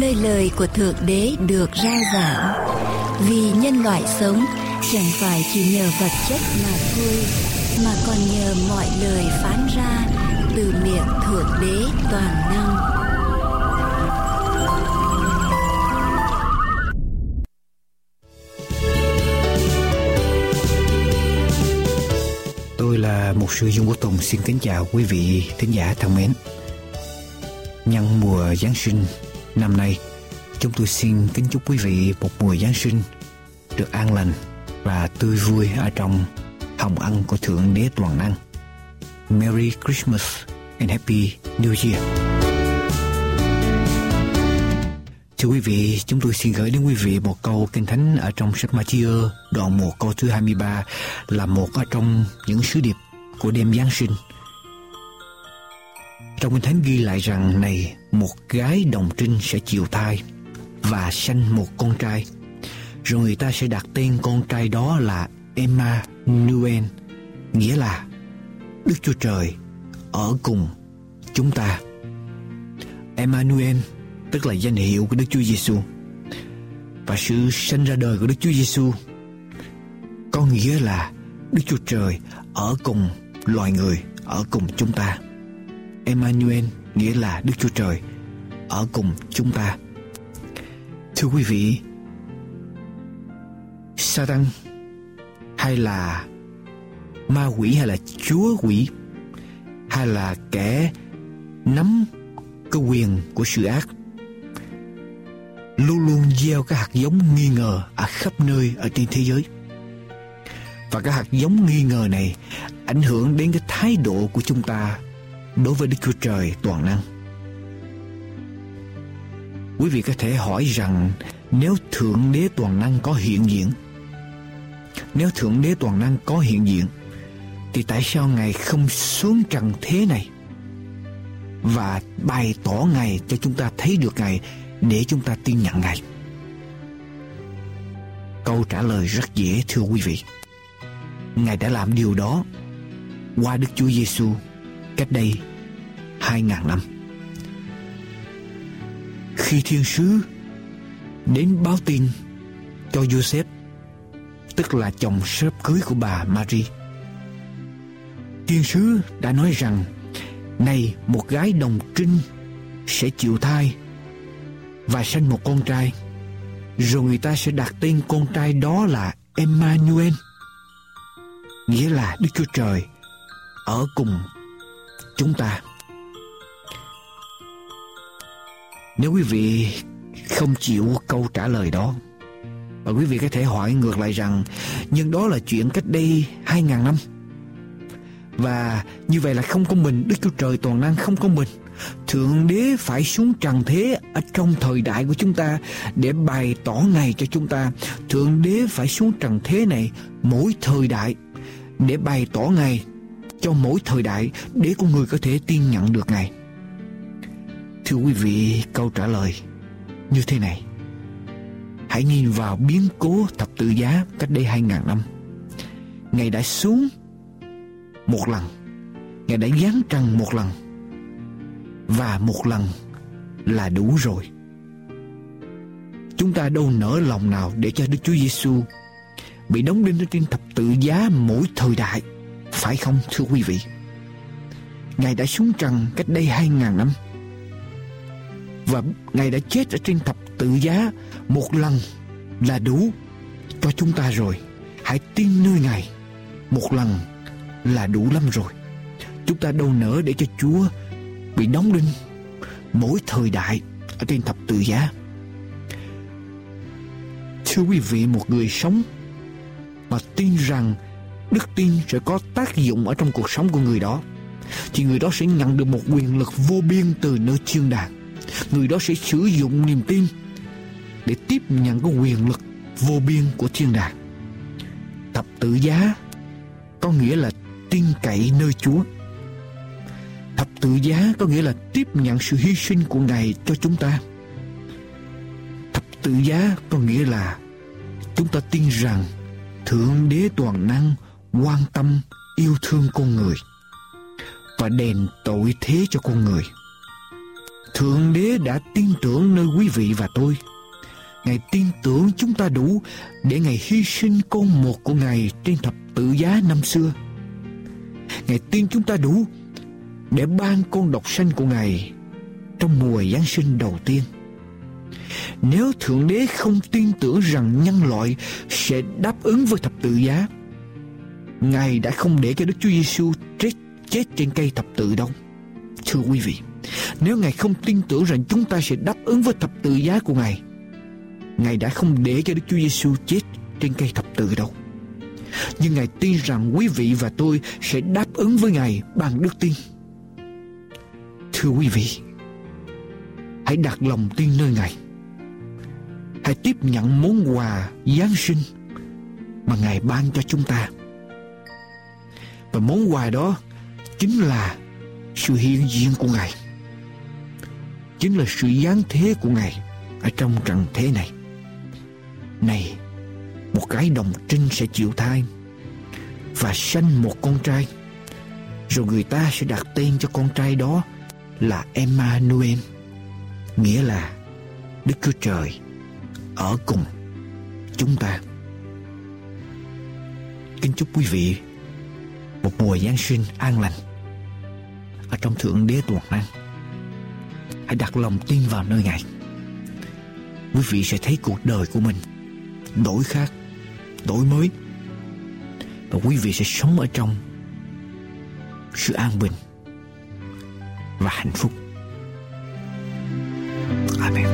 nơi lời của Thượng Đế được rao giảng, vì nhân loại sống chẳng phải chỉ nhờ vật chất mà thôi, mà còn nhờ mọi lời phán ra từ miệng Thượng Đế toàn năng. Tôi là mục sư Dương Quốc Tùng, xin kính chào quý vị thính giả thân mến. Nhân mùa Giáng sinh năm nay, chúng tôi xin kính chúc quý vị một mùa Giáng sinh được an lành và tươi vui ở trong hồng ân của Thượng Đế toàn năng. Merry Christmas and Happy New Year. Thưa quý vị, chúng tôi xin gửi đến quý vị một câu Kinh Thánh ở trong sách Ma-thi-ơ đoạn 1 câu thứ 23, là một ở trong những sứ điệp của đêm Giáng sinh. Trong Kinh Thánh ghi lại rằng, này, một gái đồng trinh sẽ chịu thai và sanh một con trai, rồi người ta sẽ đặt tên con trai đó là Emmanuel, nghĩa là Đức Chúa Trời ở cùng chúng ta. Emmanuel tức là danh hiệu của Đức Chúa Giêsu, và sự sanh ra đời của Đức Chúa Giêsu có nghĩa là Đức Chúa Trời ở cùng loài người, ở cùng chúng ta. Emmanuel nghĩa là Đức Chúa Trời ở cùng chúng ta. Thưa quý vị, Satan hay là ma quỷ, hay là chúa quỷ, hay là kẻ nắm cái quyền của sự ác, luôn luôn gieo các hạt giống nghi ngờ ở khắp nơi ở trên thế giới. Và các hạt giống nghi ngờ này ảnh hưởng đến cái thái độ của chúng ta đối với Đức Chúa Trời toàn năng. Quý vị có thể hỏi rằng, nếu Thượng Đế toàn năng có hiện diện, nếu Thượng Đế toàn năng có hiện diện, thì tại sao Ngài không xuống trần thế này và bày tỏ Ngài cho chúng ta thấy được Ngài, để chúng ta tin nhận Ngài? Câu trả lời rất dễ, thưa quý vị. Ngài đã làm điều đó qua Đức Chúa Giêsu cách đây 2000 năm, khi thiên sứ đến báo tin cho Joseph, tức là chồng sớm cưới của bà Mary. Thiên sứ đã nói rằng, này, một gái đồng trinh sẽ chịu thai và sanh một con trai, rồi người ta sẽ đặt tên con trai đó là Emmanuel, nghĩa là Đức Chúa Trời ở cùng chúng ta. Nếu quý vị không chịu câu trả lời đó, và quý vị có thể hỏi ngược lại rằng, nhưng đó là chuyện cách đây 2000 năm, và như vậy là không công bình, Đức Chúa Trời toàn năng không công bình, Thượng Đế phải xuống trần thế ở trong thời đại của chúng ta để bày tỏ Ngài cho chúng ta. Thượng Đế phải xuống trần thế này mỗi thời đại để bày tỏ Ngài cho mỗi thời đại, để con người có thể tin nhận được Ngài. Thưa quý vị, câu trả lời như thế này. Hãy nhìn vào biến cố thập tự giá cách đây 2000 năm. Ngài đã xuống một lần, Ngài đã giáng trần một lần, và một lần là đủ rồi. Chúng ta đâu nỡ lòng nào để cho Đức Chúa Giêsu bị đóng đinh trên thập tự giá mỗi thời đại, phải không thưa quý vị? Ngài đã xuống trần cách đây 2000 năm, và Ngài đã chết ở trên thập tự giá một lần là đủ cho chúng ta rồi. Hãy tin nơi Ngài, một lần là đủ lắm rồi. Chúng ta đâu nỡ để cho Chúa bị đóng đinh mỗi thời đại ở trên thập tự giá. Thưa quý vị, một người sống mà tin rằng đức tin sẽ có tác dụng ở trong cuộc sống của người đó, thì người đó sẽ nhận được một quyền lực vô biên từ nơi thiên đàng. Người đó sẽ sử dụng niềm tin để tiếp nhận cái quyền lực vô biên của thiên đàng. Thập tự giá có nghĩa là tin cậy nơi Chúa. Thập tự giá có nghĩa là tiếp nhận sự hy sinh của Ngài cho chúng ta. Thập tự giá có nghĩa là chúng ta tin rằng Thượng Đế toàn năng quan tâm, yêu thương con người và đền tội thế cho con người. Thượng Đế đã tin tưởng nơi quý vị và tôi. Ngài tin tưởng chúng ta đủ để Ngài hy sinh con một của Ngài trên thập tự giá năm xưa. Ngài tin chúng ta đủ để ban con độc sanh của Ngài trong mùa Giáng sinh đầu tiên. Nếu Thượng Đế không tin tưởng rằng nhân loại sẽ đáp ứng với thập tự giá, Ngài đã không để cho Đức Chúa Giêsu chết trên cây thập tự đâu. Thưa quý vị, nếu Ngài không tin tưởng rằng chúng ta sẽ đáp ứng với thập tự giá của Ngài, Ngài đã không để cho Đức Chúa Giêsu chết trên cây thập tự đâu. Nhưng Ngài tin rằng quý vị và tôi sẽ đáp ứng với Ngài bằng đức tin. Thưa quý vị, hãy đặt lòng tin nơi Ngài. Hãy tiếp nhận món quà Giáng sinh mà Ngài ban cho chúng ta. Và món quà đó chính là sự hiện diện của Ngài, chính là sự giáng thế của Ngài ở trong trần thế này. Này, một cái đồng trinh sẽ chịu thai và sanh một con trai, rồi người ta sẽ đặt tên cho con trai đó là Emmanuel, nghĩa là Đức Chúa Trời ở cùng chúng ta. Kính chúc quý vị một mùa Giáng sinh an lành ở trong Thượng Đế toàn năng. Hãy đặt lòng tin vào nơi Ngài. Quý vị sẽ thấy cuộc đời của mình đổi khác, đổi mới, và quý vị sẽ sống ở trong sự an bình và hạnh phúc. Amen.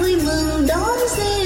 Vui mừng đón Giê-xu.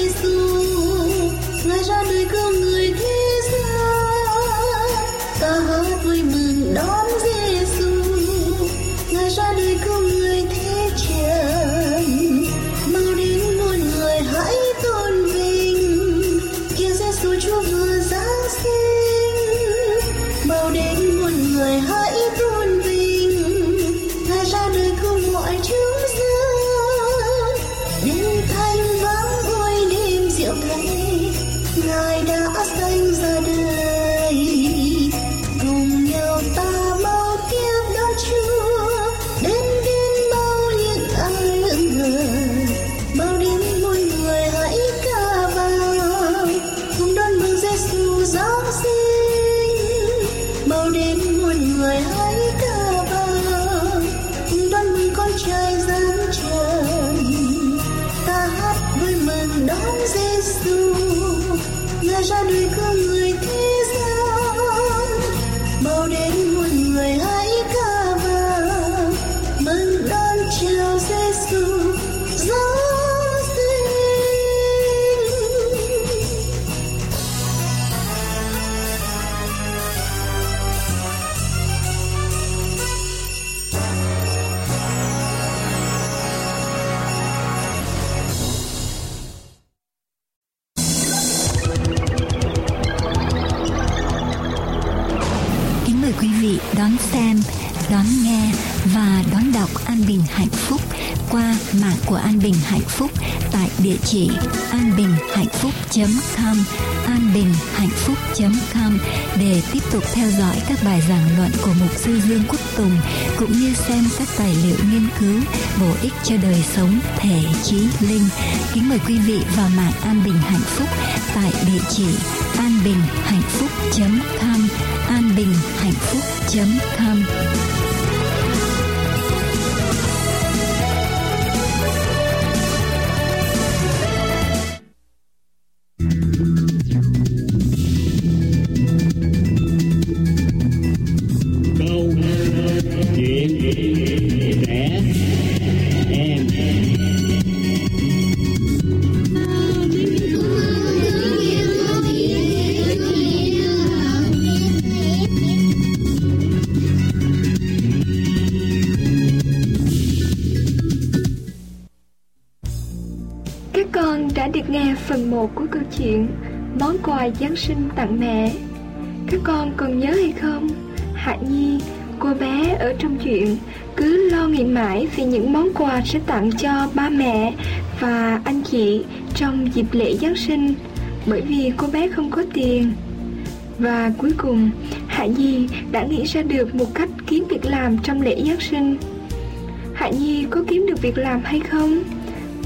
đón Giêsu người ra đời cứu người thế gian, mau đến muôn người hãy ca vang mừng đón chào Giêsu Giáng đón xem, đón nghe và đón đọc An Bình Hạnh Phúc qua mạng của An Bình Hạnh Phúc tại địa chỉ anbinhhạnhphúc.com, anbinhhạnhphúc.com để tiếp tục theo dõi các bài giảng luận của mục sư Dương Quốc Tùng cũng như xem các tài liệu nghiên cứu bổ ích cho đời sống thể trí linh. Kính mời quý vị vào mạng An Bình Hạnh Phúc tại địa chỉ anbinhhạnhphúc.com, anbinhhạnhphúc.com. Phần 1 của câu chuyện món quà Giáng sinh tặng mẹ. Các con còn nhớ hay không? Hạ Nhi, cô bé ở trong chuyện cứ lo nghĩ mãi về những món quà sẽ tặng cho ba mẹ và anh chị trong dịp lễ Giáng sinh, bởi vì cô bé không có tiền. Và cuối cùng, Hạ Nhi đã nghĩ ra được một cách kiếm việc làm trong lễ Giáng sinh. Hạ Nhi có kiếm được việc làm hay không?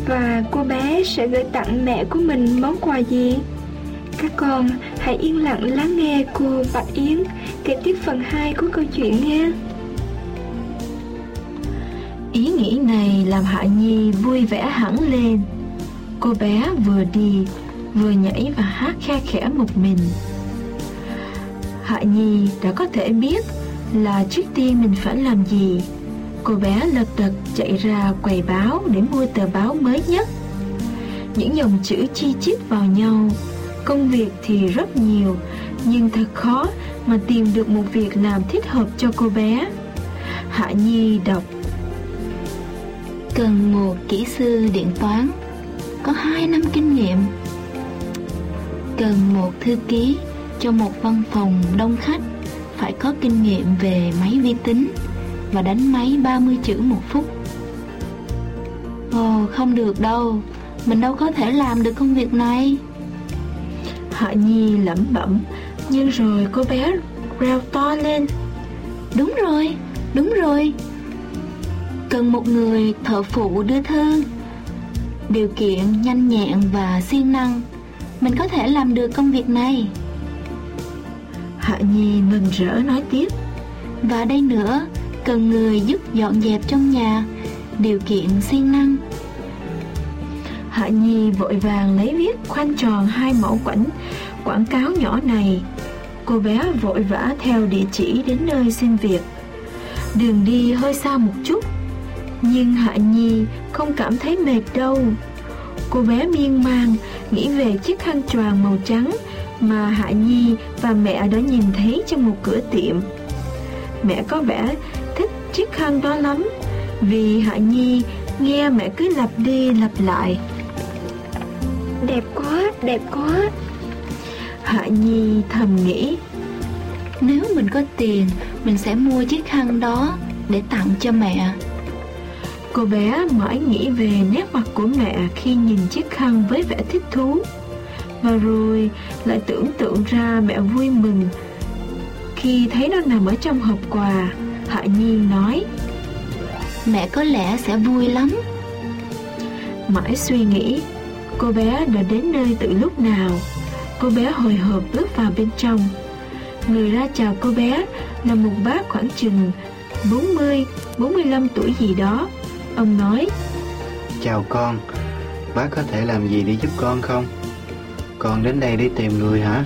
Và cô bé sẽ gửi tặng mẹ của mình món quà gì? Các con hãy yên lặng lắng nghe cô Bạch Yến kể tiếp phần 2 của câu chuyện nha. Ý nghĩ này làm Hạ Nhi vui vẻ hẳn lên. Cô bé vừa đi vừa nhảy và hát khe khẽ một mình. Hạ Nhi đã có thể biết là trước tiên mình phải làm gì. Cô bé lật đật chạy ra quầy báo để mua tờ báo mới nhất. Những dòng chữ chi chít vào nhau. Công việc thì rất nhiều, nhưng thật khó mà tìm được một việc làm thích hợp cho cô bé. Hạ Nhi đọc: cần một kỹ sư điện toán có 2 năm kinh nghiệm, cần một thư ký cho một văn phòng đông khách phải có kinh nghiệm về máy vi tính và đánh máy 30 chữ một phút. Ồ, không được đâu, mình đâu có thể làm được công việc này. Hạ Nhi lẩm bẩm, nhưng rồi cô bé reo to lên: đúng rồi, đúng rồi. Cần một người thợ phụ đưa thư, điều kiện nhanh nhẹn và siêng năng. Mình có thể làm được công việc này. Hạ Nhi mừng rỡ nói tiếp: và đây nữa, cần người giúp dọn dẹp trong nhà, điều kiện siêng năng. Hạ Nhi vội vàng lấy viết khoanh tròn 2 mẫu quảng cáo nhỏ này. Cô bé vội vã theo địa chỉ đến nơi xin việc. Đường đi hơi xa một chút, nhưng Hạ Nhi không cảm thấy mệt đâu. Cô bé miên man nghĩ về chiếc khăn choàng màu trắng mà Hạ Nhi và mẹ đã nhìn thấy trong một cửa tiệm. Mẹ có vẻ thích chiếc khăn đó lắm, vì Hạ Nhi nghe mẹ cứ lặp đi lặp lại: đẹp quá, đẹp quá. Hạ Nhi thầm nghĩ: nếu mình có tiền, mình sẽ mua chiếc khăn đó để tặng cho mẹ. Cô bé mãi nghĩ về nét mặt của mẹ khi nhìn chiếc khăn với vẻ thích thú, và rồi lại tưởng tượng ra mẹ vui mừng khi thấy nó nằm ở trong hộp quà. Hạ Nhi nói: mẹ có lẽ sẽ vui lắm. Mãi suy nghĩ, cô bé đã đến nơi từ lúc nào. Cô bé hồi hộp bước vào bên trong. Người ra chào cô bé là một bác khoảng chừng 40-45 tuổi gì đó. Ông nói: chào con, Bác có thể làm gì để giúp con không? Con đến đây để tìm người hả?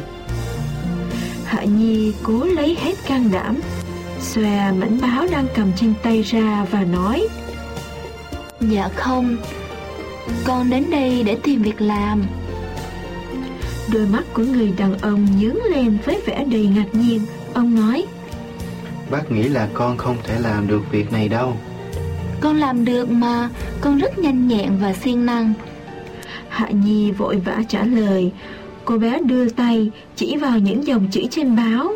Hạ Nhi cố lấy hết can đảm, xòe mảnh báo đang cầm trên tay ra và nói: Dạ không, con đến đây để tìm việc làm. Đôi mắt của người đàn ông nhướng lên với vẻ đầy ngạc nhiên. Ông nói: Bác nghĩ là con không thể làm được việc này đâu. Con làm được mà, con rất nhanh nhẹn và siêng năng. Hạ Nhi vội vã trả lời. Cô bé đưa tay chỉ vào những dòng chữ trên báo.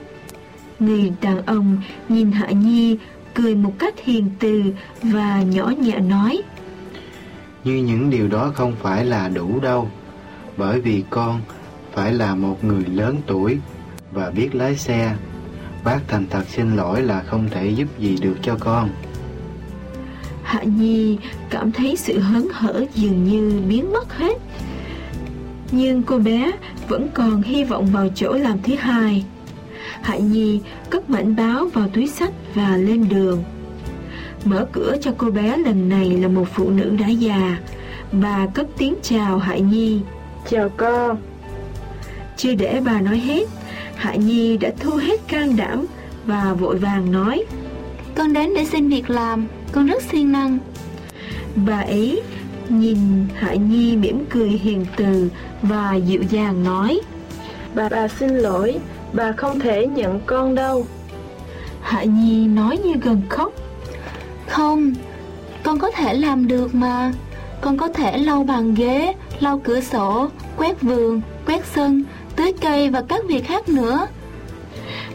Người đàn ông nhìn Hạ Nhi, cười một cách hiền từ và nhỏ nhẹ nói: Như những điều đó không phải là đủ đâu, bởi vì con phải là một người lớn tuổi và biết lái xe. Bác thành thật xin lỗi là không thể giúp gì được cho con. Hạ Nhi cảm thấy sự hớn hở dường như biến mất hết, nhưng cô bé vẫn còn hy vọng vào chỗ làm thứ hai. Hạ Nhi cất mảnh báo vào túi xách và lên đường. Mở cửa cho cô bé lần này là một phụ nữ đã già. Bà cất tiếng chào Hạ Nhi: Chào con. Chưa để bà nói hết, Hạ Nhi đã thu hết can đảm và vội vàng nói: Con đến để xin việc làm, con rất siêng năng. Bà ấy nhìn Hạ Nhi mỉm cười hiền từ và dịu dàng nói: Bà xin lỗi, bà không thể nhận con đâu. Hạ Nhi nói như gần khóc: Không, con có thể làm được mà. Con có thể lau bàn ghế, lau cửa sổ, quét vườn, quét sân, tưới cây và các việc khác nữa.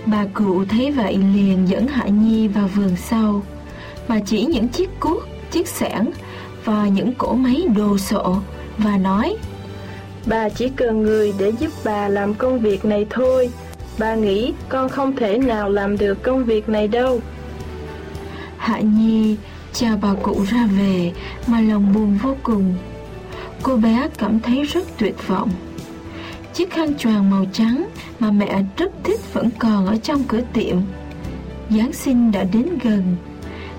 Bà cụ thấy vậy liền dẫn Hạ Nhi vào vườn sau. Bà chỉ những chiếc cuốc, chiếc xẻng và những cỗ máy đồ sộ và nói: Bà chỉ cần người để giúp bà làm công việc này thôi. Bà nghĩ con không thể nào làm được công việc này đâu. Hạ Nhi chào bà cụ ra về mà lòng buồn vô cùng. Cô bé cảm thấy rất tuyệt vọng. Chiếc khăn choàng màu trắng mà mẹ rất thích vẫn còn ở trong cửa tiệm. Giáng sinh đã đến gần,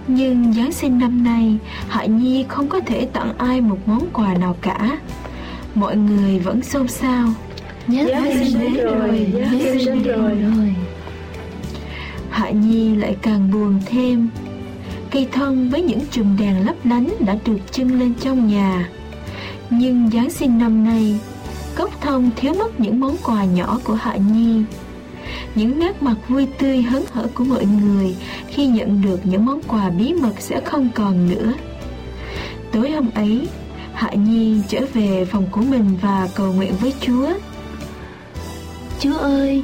nhưng Giáng sinh năm nay Hạ Nhi không có thể tặng ai một món quà nào cả. Mọi người vẫn xôn xao: Giáng sinh đến rồi. Hạ Nhi lại càng buồn thêm. Cây thông với những chùm đèn lấp lánh đã được trưng lên trong nhà, nhưng Giáng sinh năm nay gốc thông thiếu mất những món quà nhỏ của Hạ Nhi. Những nét mặt vui tươi hớn hở của mọi người khi nhận được những món quà bí mật sẽ không còn nữa. Tối hôm ấy, Hạ Nhi trở về phòng của mình và cầu nguyện với Chúa: Chúa ơi,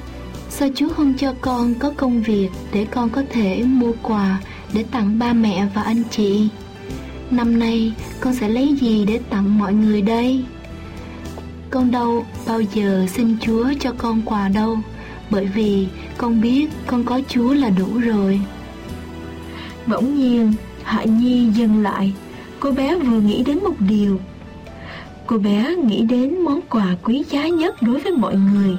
sao Chúa không cho con có công việc để con có thể mua quà để tặng ba mẹ và anh chị? Năm nay con sẽ lấy gì để tặng mọi người đây? Con đâu bao giờ xin Chúa cho con quà đâu, bởi vì con biết con có Chúa là đủ rồi. Bỗng nhiên Hạ Nhi dừng lại. Cô bé vừa nghĩ đến một điều. Cô bé nghĩ đến món quà quý giá nhất đối với mọi người: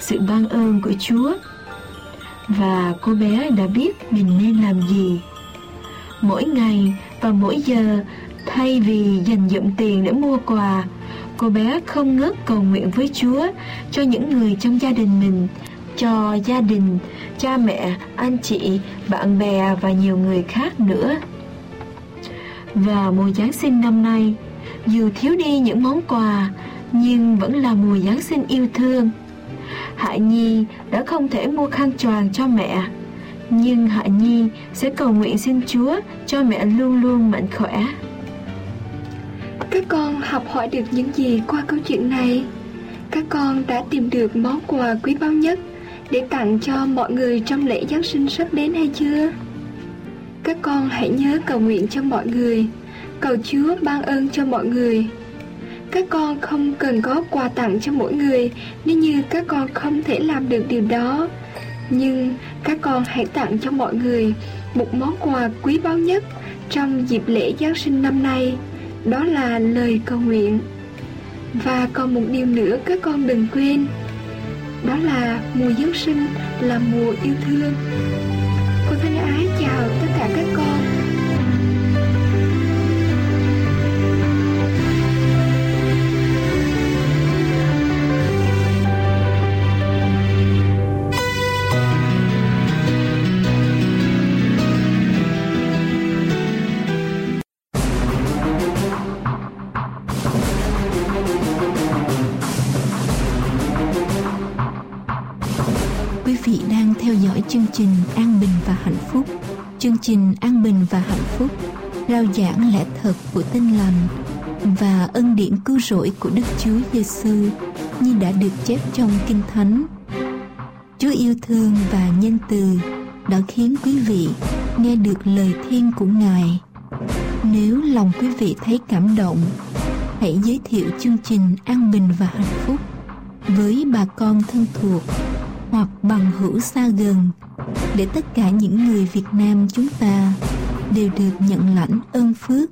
sự ban ơn của Chúa. Và cô bé đã biết mình nên làm gì. Mỗi ngày và mỗi giờ, thay vì dành dụm tiền để mua quà, cô bé không ngớt cầu nguyện với Chúa cho những người trong gia đình mình, cho gia đình, cha mẹ, anh chị, bạn bè và nhiều người khác nữa. Và mùa Giáng sinh năm nay, dù thiếu đi những món quà, nhưng vẫn là mùa Giáng sinh yêu thương. Hạ Nhi đã không thể mua khăn choàng cho mẹ, nhưng Hạ Nhi sẽ cầu nguyện xin Chúa cho mẹ luôn luôn mạnh khỏe. Các con học hỏi được những gì qua câu chuyện này? Các con đã tìm được món quà quý báu nhất để tặng cho mọi người trong lễ Giáng sinh sắp đến hay chưa? Các con hãy nhớ cầu nguyện cho mọi người, cầu Chúa ban ơn cho mọi người. Các con không cần có quà tặng cho mỗi người nếu như các con không thể làm được điều đó. Nhưng các con hãy tặng cho mọi người một món quà quý báu nhất trong dịp lễ Giáng sinh năm nay, đó là lời cầu nguyện. Và còn một điều nữa các con đừng quên, đó là mùa Giáng sinh là mùa yêu thương. Cô thân ái chào tất cả các con. theo dõi chương trình An Bình và Hạnh Phúc. Chương trình An Bình và Hạnh Phúc rao giảng lẽ thật của Tin Lành và ân điển cứu rỗi của Đức Chúa Giêsu như đã được chép trong Kinh Thánh. Chúa yêu thương và nhân từ đã khiến quý vị nghe được lời thiên của Ngài. Nếu lòng quý vị thấy cảm động, hãy giới thiệu chương trình An Bình và Hạnh Phúc với bà con thân thuộc hoặc bằng hữu xa gần, để tất cả những người Việt Nam chúng ta đều được nhận lãnh ơn phước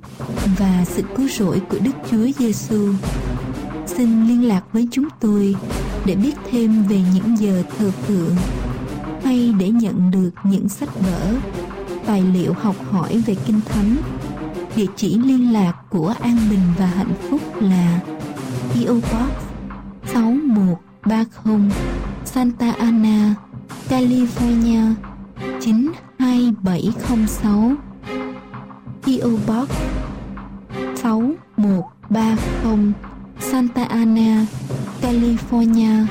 và sự cứu rỗi của Đức Chúa Giêsu. Xin liên lạc với chúng tôi để biết thêm về những giờ thờ phượng hay để nhận được những sách vở, tài liệu học hỏi về Kinh Thánh. Địa chỉ liên lạc của An Bình và Hạnh Phúc là PO Box 6130 Santa Ana, California 92706. PO Box 6130 Santa Ana, California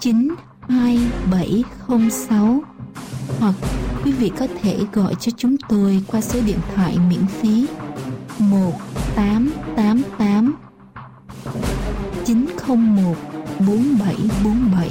92706. Hoặc quý vị có thể gọi cho chúng tôi qua số điện thoại miễn phí 1888 901 4747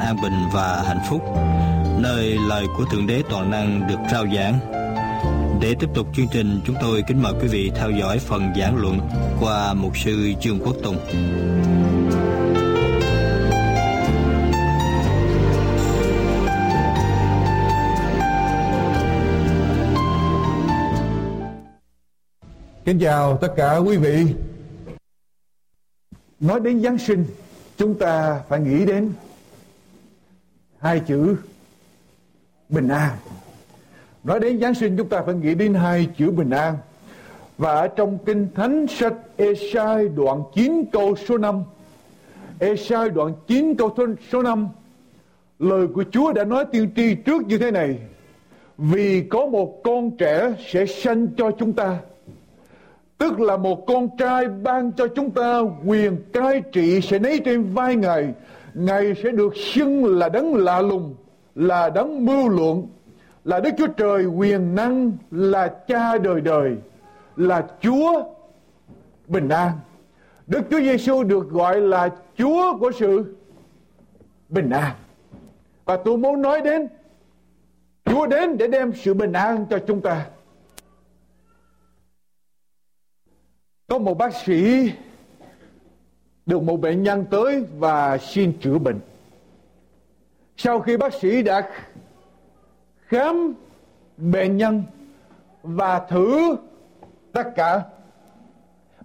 An Bình và Hạnh Phúc, nơi lời của Thượng Đế Toàn Năng được rao giảng. Để tiếp tục chương trình, chúng tôi kính mời quý vị theo dõi phần giảng luận qua mục sư Trương Quốc Tùng. Kính chào tất cả quý vị. Nói đến Giáng sinh, chúng ta phải nghĩ đến hai chữ bình an. Nói đến Giáng sinh, chúng ta phải nghĩ đến hai chữ bình an. Và ở trong Kinh Thánh sách Ê-sai đoạn 9 câu số 5, Ê-sai đoạn 9 câu số 5, lời của Chúa đã nói tiên tri trước như thế này: vì có một con trẻ sẽ sanh cho chúng ta, tức là một con trai ban cho chúng ta, quyền cai trị sẽ nấy trên vai Ngài. Ngài sẽ được xưng là Đấng lạ lùng, là Đấng mưu lượng, là Đức Chúa Trời quyền năng, là Cha đời đời, là Chúa bình an. Đức Chúa Giêsu được gọi là Chúa của sự bình an. Và tôi muốn nói đến Chúa đến để đem sự bình an cho chúng ta. Có một bác sĩ được một bệnh nhân tới và xin chữa bệnh. Sau khi bác sĩ đã khám bệnh nhân và thử tất cả,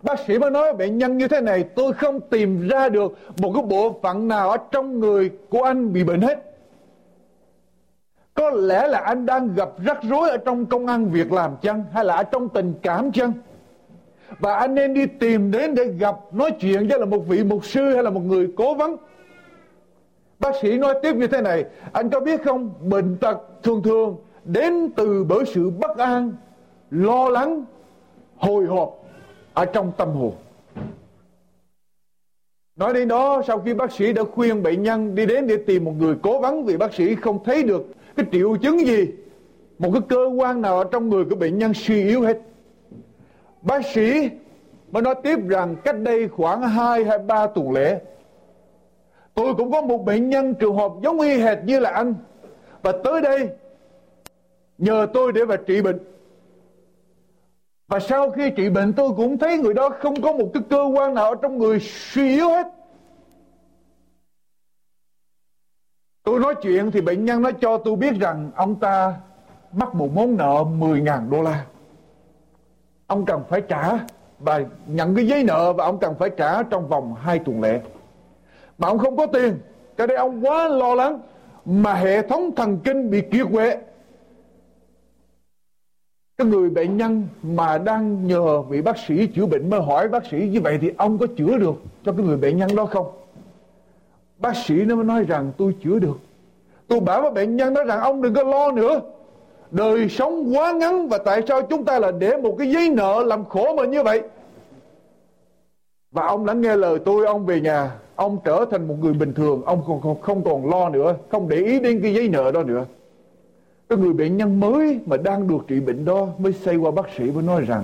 bác sĩ mới nói bệnh nhân như thế này: tôi không tìm ra được một cái bộ phận nào ở trong người của anh bị bệnh hết. Có lẽ là anh đang gặp rắc rối ở trong công ăn việc làm chăng, hay là ở trong tình cảm chăng. Và anh nên đi tìm đến để gặp, nói chuyện với là một vị mục sư hay là một người cố vấn. Bác sĩ nói tiếp như thế này: anh có biết không, bệnh tật thường thường đến từ bởi sự bất an, lo lắng, hồi hộp ở trong tâm hồn. Nói đến đó, sau khi bác sĩ đã khuyên bệnh nhân đi đến để tìm một người cố vấn, vì bác sĩ không thấy được cái triệu chứng gì, một cái cơ quan nào ở trong người của bệnh nhân suy yếu hết, bác sĩ mới nói tiếp rằng cách đây khoảng 2 hay 3 tuần lễ, tôi cũng có một bệnh nhân trường hợp giống y hệt như là anh, và tới đây nhờ tôi để mà trị bệnh. Và sau khi trị bệnh, tôi cũng thấy người đó không có một cái cơ quan nào trong người suy yếu hết. Tôi nói chuyện thì bệnh nhân nó cho tôi biết rằng ông ta mắc một món nợ $10,000. ông cần phải trả và nhận cái giấy nợ, và ông cần phải trả trong vòng 2 tuần lễ. Mà ông không có tiền, cho nên ông quá lo lắng mà hệ thống thần kinh bị kiệt quệ. Cái người bệnh nhân mà đang nhờ vị bác sĩ chữa bệnh mới hỏi bác sĩ như vậy thì ông có chữa được cho cái người bệnh nhân đó không? Bác sĩ nó mới nói rằng tôi chữa được. Tôi bảo với bệnh nhân nói rằng ông đừng có lo nữa, đời sống quá ngắn, và tại sao chúng ta lại để một cái giấy nợ làm khổ mình như vậy? Và ông đã nghe lời tôi, ông về nhà, ông trở thành một người bình thường, ông không còn lo nữa, không để ý đến cái giấy nợ đó nữa. Cái người bệnh nhân mới mà đang được trị bệnh đó mới xây qua bác sĩ mới nói rằng,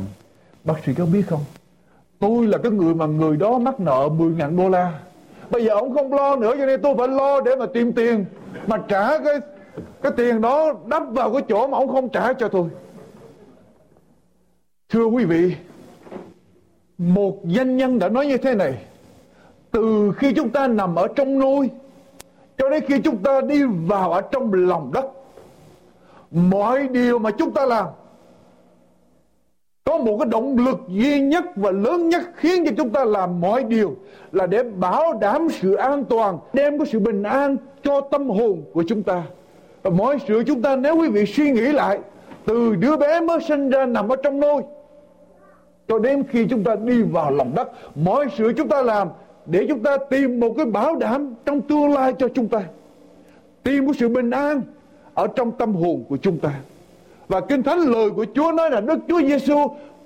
bác sĩ có biết không, tôi là cái người mà người đó mắc nợ 10.000 đô la. Bây giờ ông không lo nữa cho nên tôi phải lo để mà tìm tiền mà trả cái tiền đó đắp vào cái chỗ mà ông không trả cho tôi. Thưa quý vị, một doanh nhân đã nói như thế này: từ khi chúng ta nằm ở trong nôi cho đến khi chúng ta đi vào ở trong lòng đất, mọi điều mà chúng ta làm có một cái động lực duy nhất và lớn nhất khiến cho chúng ta làm mọi điều là để bảo đảm sự an toàn, đem cái sự bình an cho tâm hồn của chúng ta. Và mọi sự chúng ta, nếu quý vị suy nghĩ lại, từ đứa bé mới sinh ra nằm ở trong nôi cho đến khi chúng ta đi vào lòng đất, mọi sự chúng ta làm để chúng ta tìm một cái bảo đảm trong tương lai cho chúng ta, tìm một sự bình an ở trong tâm hồn của chúng ta. Và Kinh Thánh lời của Chúa nói là Đức Chúa Giêsu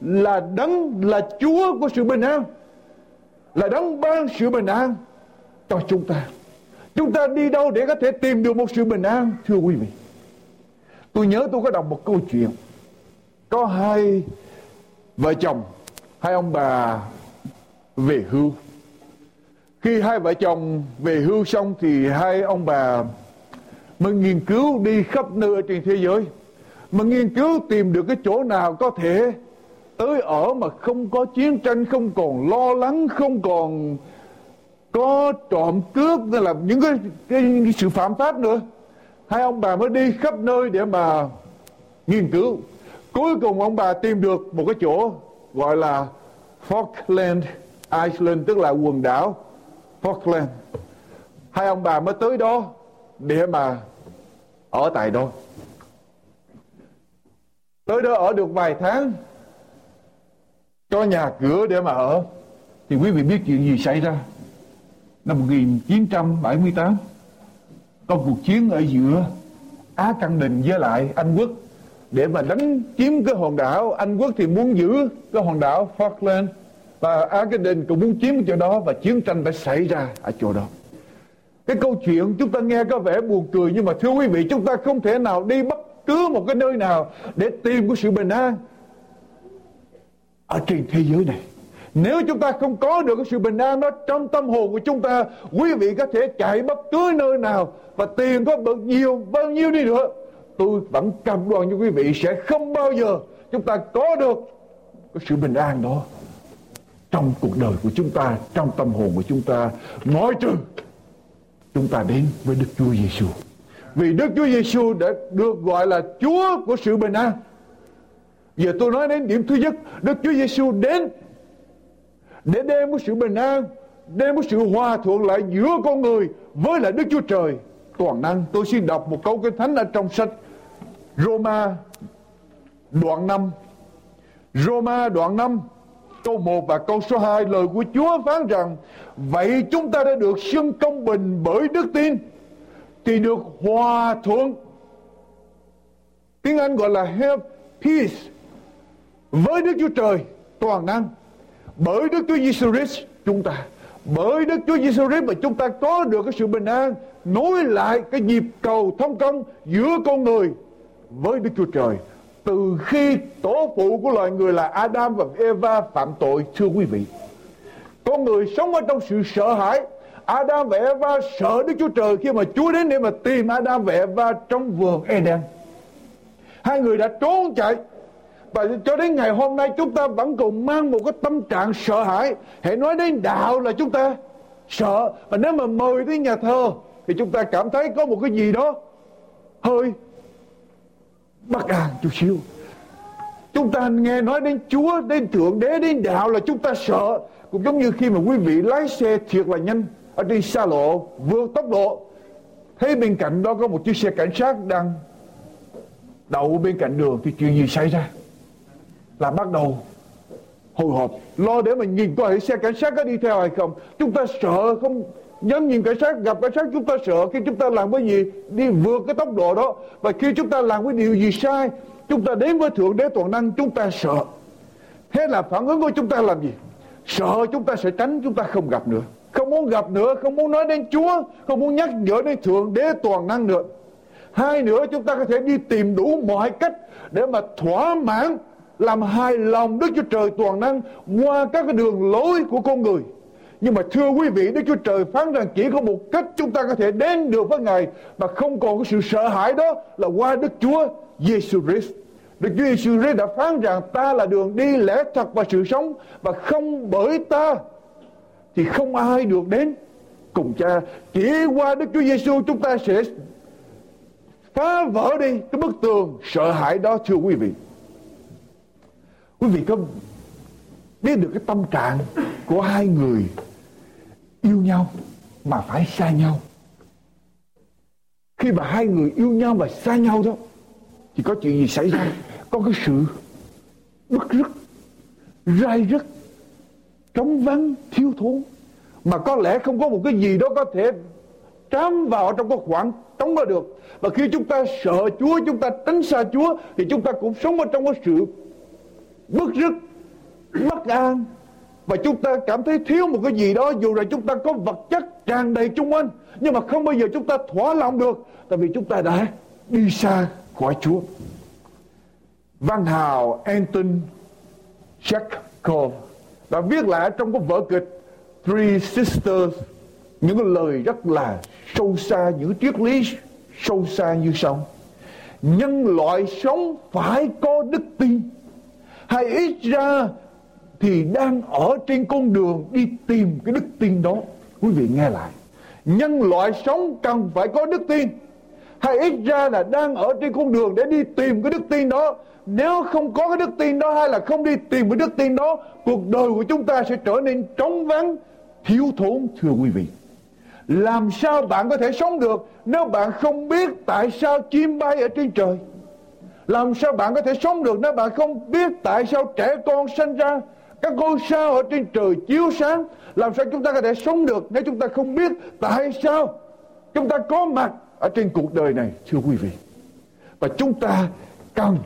là Đấng, là Chúa của sự bình an, là Đấng ban sự bình an cho chúng ta. Chúng ta đi đâu để có thể tìm được một sự bình an? Thưa quý vị, tôi nhớ tôi có đọc một câu chuyện. Có hai vợ chồng, hai ông bà về hưu. Khi hai vợ chồng về hưu xong thì hai ông bà mới nghiên cứu đi khắp nơi trên thế giới, mà nghiên cứu tìm được cái chỗ nào có thể tới ở mà không có chiến tranh, không còn lo lắng, không còn có trộm cướp, nên là những cái sự phạm pháp nữa. Hai ông bà mới đi khắp nơi để mà nghiên cứu. Cuối cùng ông bà tìm được một cái chỗ gọi là Falkland Island, tức là quần đảo Falkland. Hai ông bà mới tới đó để mà ở tại đó. Tới đó ở được vài tháng, cho nhà cửa để mà ở, thì quý vị biết chuyện gì xảy ra. Năm 1978 có cuộc chiến ở giữa Á Căng Đình với lại Anh Quốc để mà đánh chiếm cái hòn đảo. Anh Quốc thì muốn giữ cái hòn đảo Falkland, và Á Căng Đình cũng muốn chiếm chỗ đó, và chiến tranh đã xảy ra ở chỗ đó. Cái câu chuyện chúng ta nghe có vẻ buồn cười, nhưng mà thưa quý vị, chúng ta không thể nào đi bất cứ một cái nơi nào để tìm cái sự bình an ở trên thế giới này. Nếu chúng ta không có được cái sự bình an đó trong tâm hồn của chúng ta, quý vị có thể chạy bất cứ nơi nào và tiền có bực nhiều bao nhiêu đi nữa, tôi vẫn cam đoan với quý vị sẽ không bao giờ chúng ta có được cái sự bình an đó trong cuộc đời của chúng ta, trong tâm hồn của chúng ta, ngoại trừ chúng ta đến với Đức Chúa Giêsu. Vì Đức Chúa Giêsu đã được gọi là Chúa của sự bình an. Giờ tôi nói đến điểm thứ nhất, Đức Chúa Giêsu đến để đem cái sự bình an, đem cái sự hòa thuận lại giữa con người với lại Đức Chúa Trời toàn năng. Tôi xin đọc một câu Kinh Thánh ở trong sách Roma đoạn 5. Roma đoạn 5 câu 1 và câu số 2, lời của Chúa phán rằng: vậy chúng ta đã được xưng công bình bởi đức tin thì được hòa thuận, tiếng Anh gọi là have peace, với Đức Chúa Trời toàn năng bởi Đức Chúa Giêsu Christ chúng ta. Bởi Đức Chúa Giêsu Christ mà chúng ta có được cái sự bình an, nối lại cái nhịp cầu thông công giữa con người với Đức Chúa Trời. Từ khi tổ phụ của loài người là Adam và Eva phạm tội, thưa quý vị, con người sống ở trong sự sợ hãi. Adam và Eva sợ Đức Chúa Trời khi mà Chúa đến để mà tìm Adam và Eva trong vườn Eden. Hai người đã trốn chạy, và cho đến ngày hôm nay chúng ta vẫn còn mang một cái tâm trạng sợ hãi. Hãy nói đến đạo là chúng ta sợ, và nếu mà mời tới nhà thờ thì chúng ta cảm thấy có một cái gì đó hơi bất an chút xíu. Chúng ta nghe nói đến Chúa, đến Thượng Đế, đến Đạo là chúng ta sợ. Cũng giống như khi mà quý vị lái xe thiệt là nhanh ở trên xa lộ, vượt tốc độ, thấy bên cạnh đó có một chiếc xe cảnh sát đang đậu bên cạnh đường thì chuyện gì xảy ra? Là bắt đầu hồi hộp, lo để mình nhìn coi xe cảnh sát có đi theo hay không. Chúng ta sợ, không dám nhìn cảnh sát, gặp cảnh sát chúng ta sợ. Khi chúng ta làm cái gì đi vượt cái tốc độ đó, và khi chúng ta làm cái điều gì sai, chúng ta đến với Thượng Đế Toàn Năng chúng ta sợ. Thế là phản ứng của chúng ta làm gì? Sợ, chúng ta sẽ tránh, chúng ta không gặp nữa, không muốn gặp nữa, không muốn nói đến Chúa, không muốn nhắc nhở đến Thượng Đế Toàn Năng nữa. Hai nữa, chúng ta có thể đi tìm đủ mọi cách để mà thỏa mãn, làm hài lòng Đức Chúa Trời Toàn Năng qua các cái đường lối của con người. Nhưng mà thưa quý vị, Đức Chúa Trời phán rằng chỉ có một cách chúng ta có thể đến được với Ngài mà không còn có sự sợ hãi, đó là qua Đức Chúa Giêsu Christ. Đức Chúa Giêsu Christ đã phán rằng ta là đường đi, lẽ thật và sự sống, và không bởi ta thì không ai được đến cùng Cha. Chỉ qua Đức Chúa Giêsu chúng ta sẽ phá vỡ đi cái bức tường sợ hãi đó. Thưa quý vị, quý vị có biết được cái tâm trạng của hai người yêu nhau mà phải xa nhau? Khi mà hai người yêu nhau mà xa nhau đó thì có chuyện gì xảy ra? Có cái sự bứt rứt, rai rứt, trống vắng, thiếu thốn, mà có lẽ không có một cái gì đó có thể trám vào trong cái khoảng trống đó được. Và khi chúng ta sợ Chúa, chúng ta tránh xa Chúa, thì chúng ta cũng sống ở trong cái sự bứt rứt, bất an, và chúng ta cảm thấy thiếu một cái gì đó. Dù là chúng ta có vật chất tràn đầy chung quanh, nhưng mà không bao giờ chúng ta thỏa lòng được, tại vì chúng ta đã đi xa khỏi Chúa. Văn hào Anton Chekhov đã viết lại trong cái vở kịch Three Sisters những cái lời rất là sâu xa, những triết lý sâu xa như sau: nhân loại sống phải có đức tin, hay ít ra thì đang ở trên con đường đi tìm cái đức tin đó. Quý vị nghe lại, nhân loại sống cần phải có đức tin, hay ít ra là đang ở trên con đường để đi tìm cái đức tin đó. Nếu không có cái đức tin đó, hay là không đi tìm cái đức tin đó, cuộc đời của chúng ta sẽ trở nên trống vắng, thiếu thốn. Thưa quý vị, làm sao bạn có thể sống được nếu bạn không biết tại sao chim bay ở trên trời? Làm sao bạn có thể sống được nếu bạn không biết tại sao trẻ con sinh ra, các ngôi sao ở trên trời chiếu sáng? Làm sao chúng ta có thể sống được nếu chúng ta không biết tại sao chúng ta có mặt ở trên cuộc đời này? Thưa quý vị, và chúng ta cần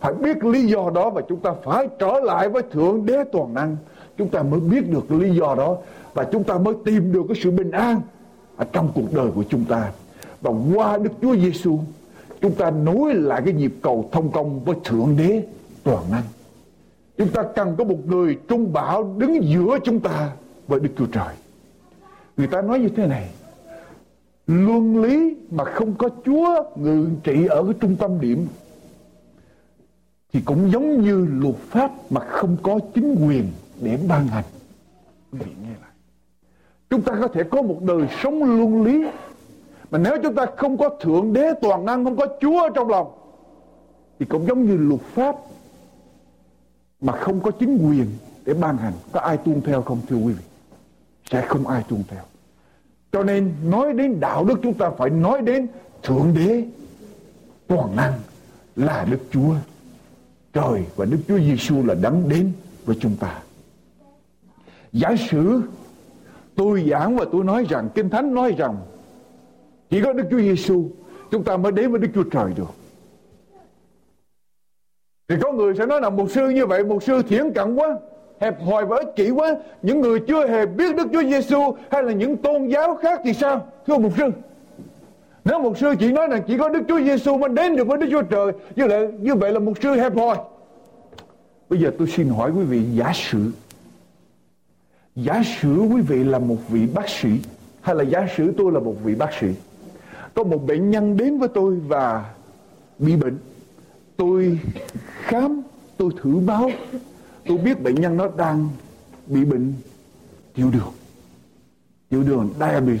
phải biết lý do đó, và chúng ta phải trở lại với Thượng Đế Toàn Năng, chúng ta mới biết được lý do đó, và chúng ta mới tìm được cái sự bình an ở trong cuộc đời của chúng ta. Và qua Đức Chúa Giêsu, chúng ta nối lại cái nhịp cầu thông công với Thượng Đế Toàn Năng. Chúng ta cần có một người trung bảo đứng giữa chúng ta với Đức Chúa Trời. Người ta nói như thế này: luân lý mà không có Chúa ngự trị ở cái trung tâm điểm thì cũng giống như luật pháp mà không có chính quyền để ban hành. Quý vị nghe lại, chúng ta có thể có một đời sống luân lý, mà nếu chúng ta không có Thượng Đế Toàn Năng, không có Chúa ở trong lòng, thì cũng giống như luật pháp mà không có chính quyền để ban hành. Có ai tuân theo không thưa quý vị? Sẽ không ai tuân theo. Cho nên nói đến đạo đức, chúng ta phải nói đến Thượng Đế Toàn Năng là Đức Chúa Trời, và Đức Chúa Giêsu là đấng đến với chúng ta. Giả sử tôi giảng và tôi nói rằng Kinh Thánh nói rằng chỉ có Đức Chúa Giêsu chúng ta mới đến với Đức Chúa Trời được, thì có người sẽ nói là mục sư như vậy, mục sư thiển cận quá, hẹp hòi và ích kỷ quá. Những người chưa hề biết Đức Chúa Giêsu hay là những tôn giáo khác thì sao? Thưa mục sư, nếu mục sư chỉ nói là chỉ có Đức Chúa Giêsu mới đến được với Đức Chúa Trời, như vậy là mục sư hẹp hòi. Bây giờ tôi xin hỏi quý vị, giả sử quý vị là một vị bác sĩ, hay là giả sử tôi là một vị bác sĩ, có một bệnh nhân đến với tôi và bị bệnh. Tôi khám, tôi thử máu, tôi biết bệnh nhân nó đang bị bệnh tiểu đường diabetes.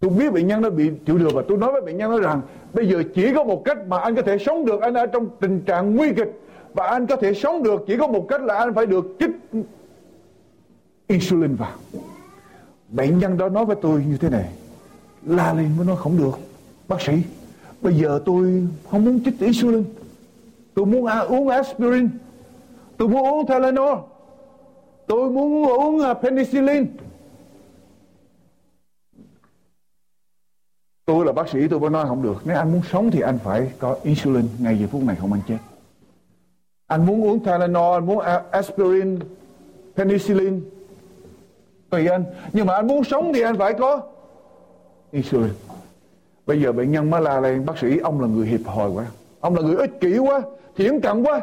Tôi biết bệnh nhân nó bị tiểu đường, và tôi nói với bệnh nhân nó rằng bây giờ chỉ có một cách mà anh có thể sống được, anh ở trong tình trạng nguy kịch, Và anh có thể sống được chỉ có một cách là anh phải được chích insulin vào. Bệnh nhân đó nói với tôi như thế này, la lên với nó không được. Bác sĩ, bây giờ tôi không muốn chích insulin, tôi muốn uống aspirin, tôi muốn uống Tylenol, tôi muốn uống penicillin. Tôi là bác sĩ, tôi vẫn nói không được. Nếu anh muốn sống thì anh phải có insulin, ngay giờ phút này không anh chết. Anh muốn uống Tylenol, anh muốn aspirin, penicillin, tùy anh. Nhưng mà anh muốn sống thì anh phải có insulin. Bây giờ bệnh nhân mới la lên, bác sĩ ông là người hiệp hồi quá, ông là người ích kỷ quá, thiển cận quá.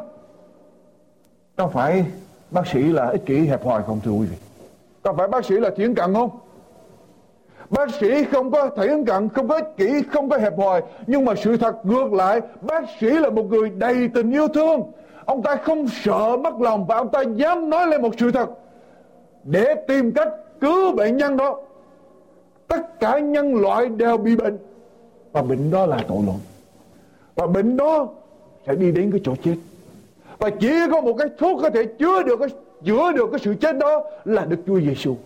Có phải bác sĩ là ích kỷ hẹp hòi không thưa quý vị? Có phải bác sĩ là thiển cận không? Bác sĩ không có thiển cận, không có ích kỷ, không có hẹp hòi. Nhưng mà sự thật ngược lại, bác sĩ là một người đầy tình yêu thương. Ông ta không sợ mất lòng và ông ta dám nói lên một sự thật để tìm cách cứu bệnh nhân đó. Tất cả nhân loại đều bị bệnh, và bệnh đó là tội lỗi, và bệnh đó sẽ đi đến cái chỗ chết. Và chỉ có một cái thuốc có thể chữa được cái sự chết đó là Đức Chúa Giêsu.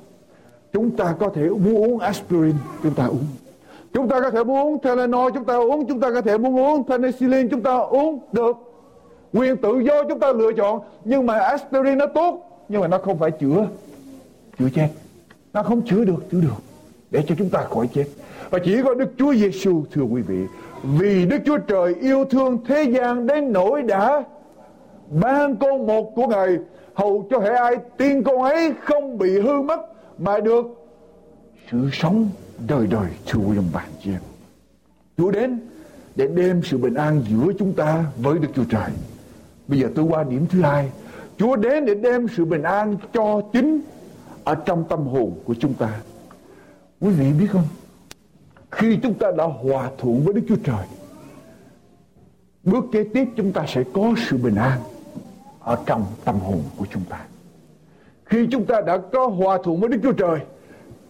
Chúng ta có thể muốn uống aspirin, chúng ta uống. Chúng ta có thể muốn uống Tylenol, chúng ta uống. Chúng ta có thể muốn uống penicillin, chúng ta uống được. Quyền tự do chúng ta lựa chọn. Nhưng mà aspirin nó tốt, nhưng mà nó không phải chữa chết. Nó không chữa được để cho chúng ta khỏi chết. Và chỉ có Đức Chúa Giêsu thưa quý vị, vì Đức Chúa Trời yêu thương thế gian đến nỗi đã ban con một của Ngài, hầu cho hễ ai tin con ấy không bị hư mất mà được sự sống đời đời. Thưa quý ông bạn chị em, Chúa đến để đem sự bình an giữa chúng ta với Đức Chúa Trời. Bây giờ tôi qua điểm thứ hai, Chúa đến để đem sự bình an cho chính ở trong tâm hồn của chúng ta. Quý vị biết không, khi chúng ta đã hòa thuận với Đức Chúa Trời, bước kế tiếp chúng ta sẽ có sự bình an ở trong tâm hồn của chúng ta. Khi chúng ta đã có hòa thuận với Đức Chúa Trời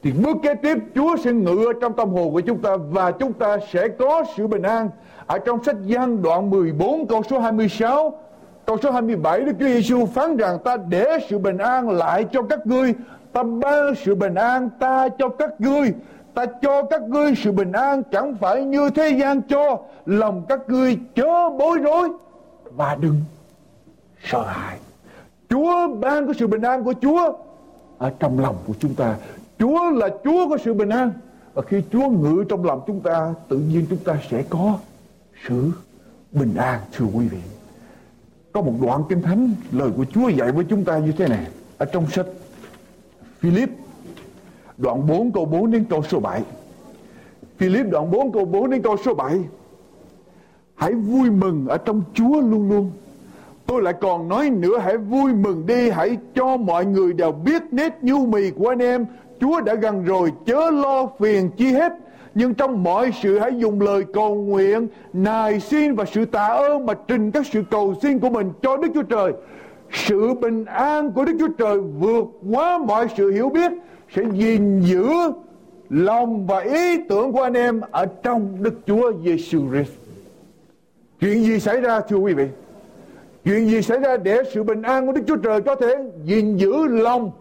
thì bước kế tiếp Chúa sẽ ngự ở trong tâm hồn của chúng ta và chúng ta sẽ có sự bình an. Ở trong sách Giăng đoạn 14 câu số 26, câu số 27, Đức Chúa Giêsu phán rằng: ta để sự bình an lại cho các ngươi, ta ban sự bình an ta cho các ngươi. Ta cho các ngươi sự bình an chẳng phải như thế gian cho, lòng các ngươi chớ bối rối và đừng sợ hãi. Chúa ban cái sự bình an của Chúa ở trong lòng của chúng ta. Chúa là Chúa của sự bình an, và khi Chúa ngự trong lòng chúng ta, tự nhiên chúng ta sẽ có sự bình an. Thưa quý vị, có một đoạn Kinh Thánh lời của Chúa dạy với chúng ta như thế này, ở trong sách Philip đoạn 4 câu 4 đến câu số 7. Philip đoạn 4 câu 4 đến câu số 7. Hãy vui mừng ở trong Chúa luôn luôn. Tôi lại còn nói nữa, hãy vui mừng đi, hãy cho mọi người đều biết nét nhu mì của anh em. Chúa đã gần rồi, chớ lo phiền chi hết, nhưng trong mọi sự hãy dùng lời cầu nguyện, nài xin và sự tạ ơn mà trình các sự cầu xin của mình cho Đức Chúa Trời. Sự bình an của Đức Chúa Trời vượt quá mọi sự hiểu biết sẽ gìn giữ lòng và ý tưởng của anh em ở trong Đức Chúa Giêsu Christ. Chuyện gì xảy ra thưa quý vị? Chuyện gì xảy ra để sự bình an của Đức Chúa Trời có thể gìn giữ lòng